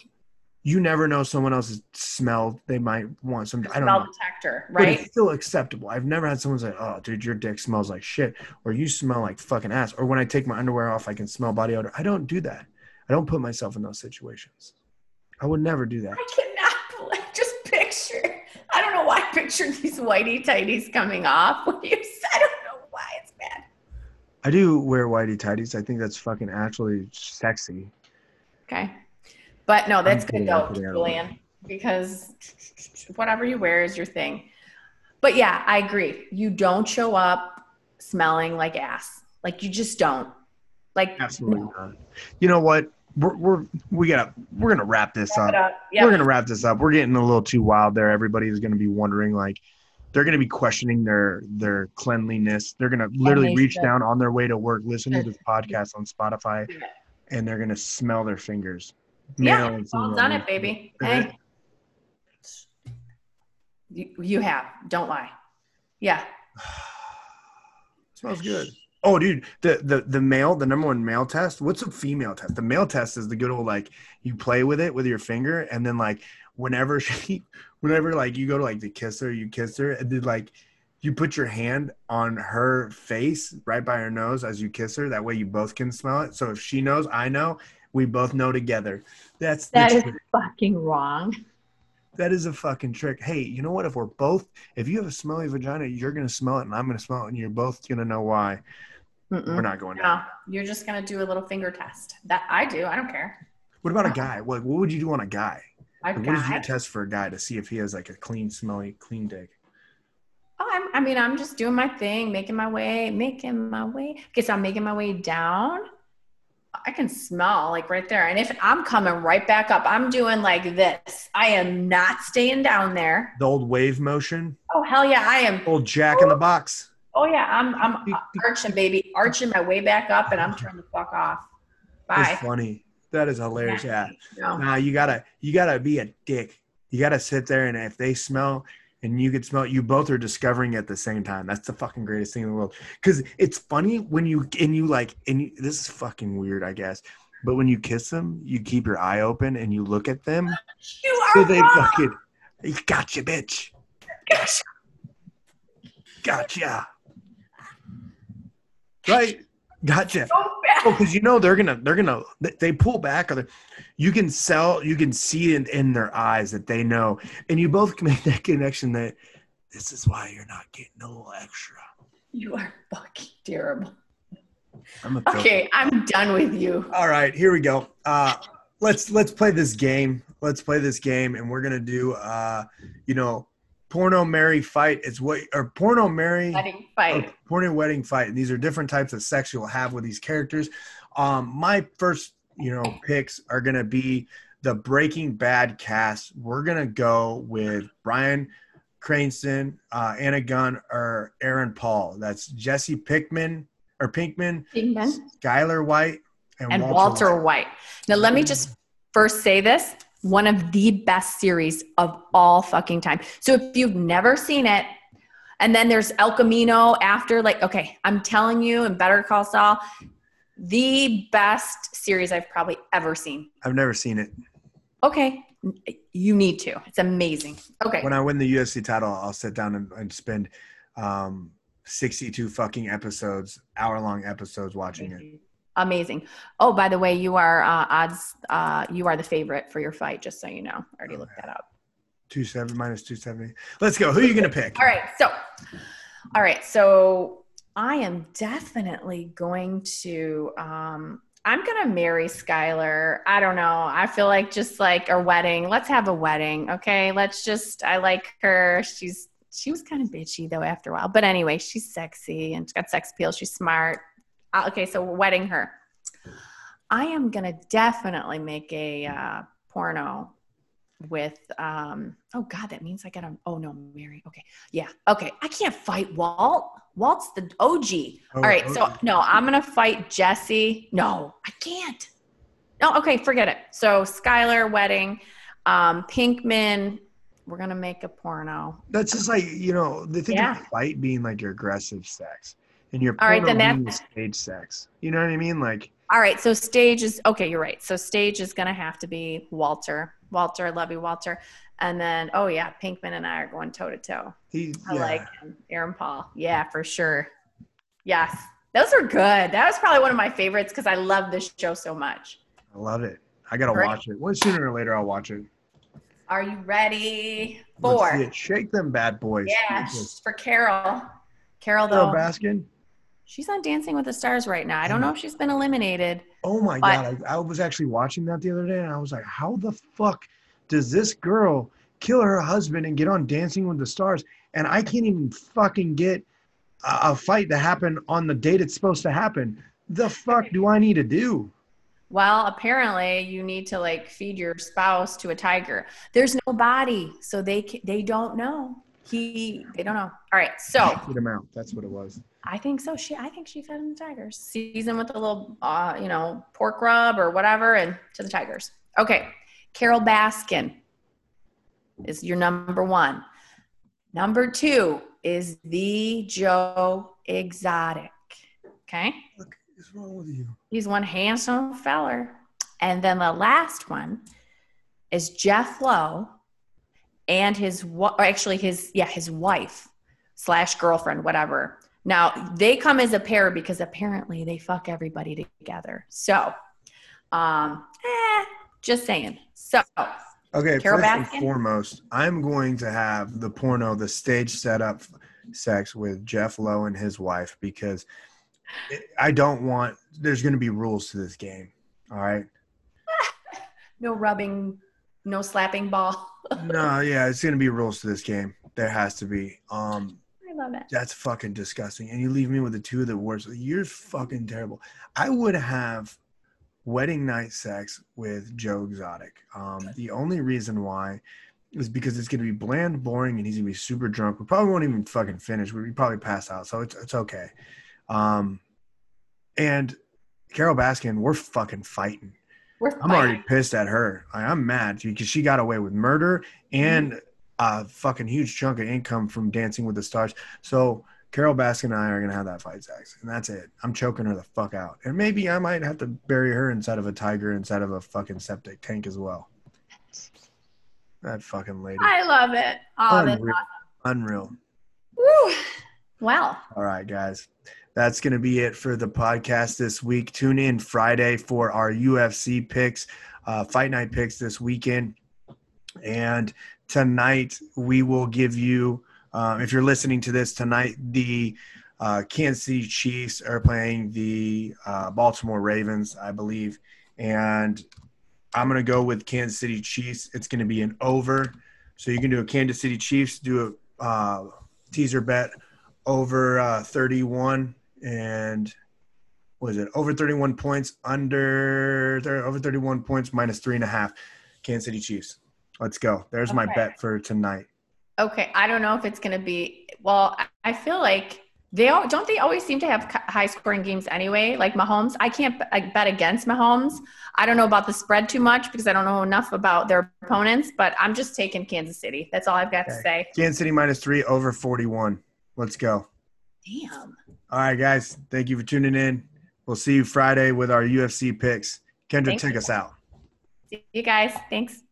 you never know someone else's smell. They might want some. I don't know. Smell detector, right? But it's still acceptable. I've never had someone say, "Oh, dude, your dick smells like shit," or "You smell like fucking ass," or "When I take my underwear off, I can smell body odor." I don't do that. I don't put myself in those situations. I would never do that. I cannot just picture. I don't know why I pictured these whitey tighties coming off when you said. I don't know why it's bad. I do wear whitey tighties. I think that's fucking actually sexy. Okay. But no, that's good though, Julian, because whatever you wear is your thing. But yeah, I agree. You don't show up smelling like ass. Like you just don't. Like absolutely not. You know what? We're gonna wrap this up. Yep. We're gonna wrap this up. We're getting a little too wild there. Everybody's gonna be wondering, like they're gonna be questioning their cleanliness. They're gonna literally reach down on their way to work, listen to this podcast on Spotify, and they're gonna smell their fingers. Yeah, it's all done it, baby. Hey, you have. Don't lie. Yeah. Smells good. Oh, dude, the male, the number one male test. What's a female test? The male test is the good old like you play with it with your finger, and then like whenever like you go to like to kiss her, you kiss her, and then like you put your hand on her face right by her nose as you kiss her. That way you both can smell it. So if she knows, I know. We both know together. That is fucking wrong. That is a fucking trick. Hey, you know what? If you have a smelly vagina, you're going to smell it and I'm going to smell it and you're both going to know why. We're not going down. You're just going to do a little finger test. That I do. I don't care. What about a guy? Like, what would you do on a guy? What is your test for a guy to see if he has like a clean, smelly, clean dick? Oh, I'm just doing my thing, making my way. Okay, so I'm making my way down. I can smell like right there. And if I'm coming right back up, I'm doing like this. I am not staying down there. The old wave motion. Oh, hell yeah. I am. Old Jack in the Box. Oh yeah. I'm arching, baby. Arching my way back up and I'm turning the fuck off. Bye. That's funny. That is hilarious. Yeah. No. Nah, you gotta be a dick. You gotta sit there and if they smell and you can smell it, you both are discovering at the same time. That's the fucking greatest thing in the world. Because it's funny when you this is fucking weird, I guess. But when you kiss them, you keep your eye open and you look at them. You are so they wrong. Fucking gotcha, bitch. Gotcha. Right? Gotcha. Oh, because you know they're gonna they pull back or you can see it in their eyes that they know, and you both make that connection that this is why you're not getting a little extra. You are fucking terrible. Okay, I'm done with you. All right, here we go. Let's play this game. And we're gonna do porno marry fight. It's what or porno marry wedding fight. Porno wedding fight. And these are different types of sex you'll have with these characters. My first, picks are gonna be the Breaking Bad cast. We're gonna go with Bryan Cranston, Anna Gunn, or Aaron Paul. That's Jesse Pinkman. Skyler White, and Walter White. Now let me just first say this. One of the best series of all fucking time. So if you've never seen it, and then there's El Camino after, I'm telling you, and Better Call Saul, the best series I've probably ever seen. I've never seen it. Okay. You need to. It's amazing. Okay. When I win the UFC title, I'll sit down and spend 62 fucking episodes, hour-long episodes watching it. Amazing. Oh, by the way, you are odds. You are the favorite for your fight, just so you know. I already looked that up. 270 minus 270. Let's go. Who are you going to pick? All right. So I am definitely going to I'm going to marry Skylar. I don't know. I feel like just like our wedding. Let's have a wedding. Okay. Let's just, I like her. She was kind of bitchy though after a while, but anyway, she's sexy and she's got sex appeal. She's smart. Okay. So wedding her. I am going to definitely make a porno with, oh God, that means I got to, oh no, Mary. Okay. Yeah. Okay. I can't fight Walt. Walt's the OG. All right. OG. So no, I'm going to fight Jesse. No, I can't. No. Okay. Forget it. So Skylar wedding, Pinkman, we're going to make a porno. That's just like, you know, the thing of fight being like your aggressive sex and your porno being stage sex. You know what I mean? Like, all right. So stage is, okay. You're right. So stage is going to have to be Walter, I love you, Walter. And then, oh yeah, Pinkman and I are going toe to toe. I like him. Aaron Paul. Yeah, for sure. Yes. Those are good. That was probably one of my favorites because I love this show so much. I love it. I got to watch it. Well, sooner or later, I'll watch it. Are you ready? Let's see it. Shake them bad boys. Yeah, for Carol. Carol, though. Carol Baskin. She's on Dancing with the Stars right now. I don't know if she's been eliminated. Oh, my God. I was actually watching that the other day, and I was like, how the fuck does this girl kill her husband and get on Dancing with the Stars? And I can't even fucking get a fight to happen on the date it's supposed to happen. The fuck do I need to do? Well, apparently you need to, like, feed your spouse to a tiger. There's no body, so they don't know. They don't know. All right, so. Feed him out. That's what it was. I think so. I think she fed him the tigers. Seasoned with a little, pork rub or whatever, and to the tigers. Okay, Carol Baskin is your number one. Number two is the Joe Exotic. Okay. Look, what's wrong with you? He's one handsome feller, and then the last one is Jeff Lowe, and his wife / girlfriend, whatever. Now, they come as a pair because apparently they fuck everybody together. So, just saying. So, okay, Carol Baskin. First and foremost, I'm going to have the porno, the stage setup sex with Jeff Lowe and his wife because there's going to be rules to this game. All right? No rubbing, no slapping ball. No, yeah, it's going to be rules to this game. There has to be. Love it. That's fucking disgusting. And you leave me with the two of the worst. You're fucking terrible. I would have wedding night sex with Joe Exotic. The only reason why is because it's going to be bland, boring, and he's going to be super drunk. We probably won't even fucking finish. We probably pass out. So it's okay. And Carol Baskin, we're fucking fighting. I'm already pissed at her. I'm mad because she got away with murder and a fucking huge chunk of income from Dancing with the Stars. So Carol Baskin and I are going to have that fight sex, and that's it. I'm choking her the fuck out. And maybe I might have to bury her inside of a tiger, inside of a fucking septic tank as well. That fucking lady. I love it. Oh, that's awesome. Unreal. Woo. Wow. All right, guys. That's going to be it for the podcast this week. Tune in Friday for our UFC picks, fight night picks this weekend. And tonight, we will give you, if you're listening to this tonight, the Kansas City Chiefs are playing the Baltimore Ravens, I believe. And I'm going to go with Kansas City Chiefs. It's going to be an over. So you can do a Kansas City Chiefs, do a teaser bet over 31 and – what is it? Over 31 points, over 31 points, minus 3.5. Kansas City Chiefs. Let's go. There's my bet for tonight. Okay. I don't know if it's going to be – well, I feel like they always seem to have high-scoring games anyway, like Mahomes. I can't bet against Mahomes. I don't know about the spread too much because I don't know enough about their opponents, but I'm just taking Kansas City. That's all I've got to say. Kansas City minus 3 over 41. Let's go. Damn. All right, guys. Thank you for tuning in. We'll see you Friday with our UFC picks. Kendra, take us out. See you guys. Thanks.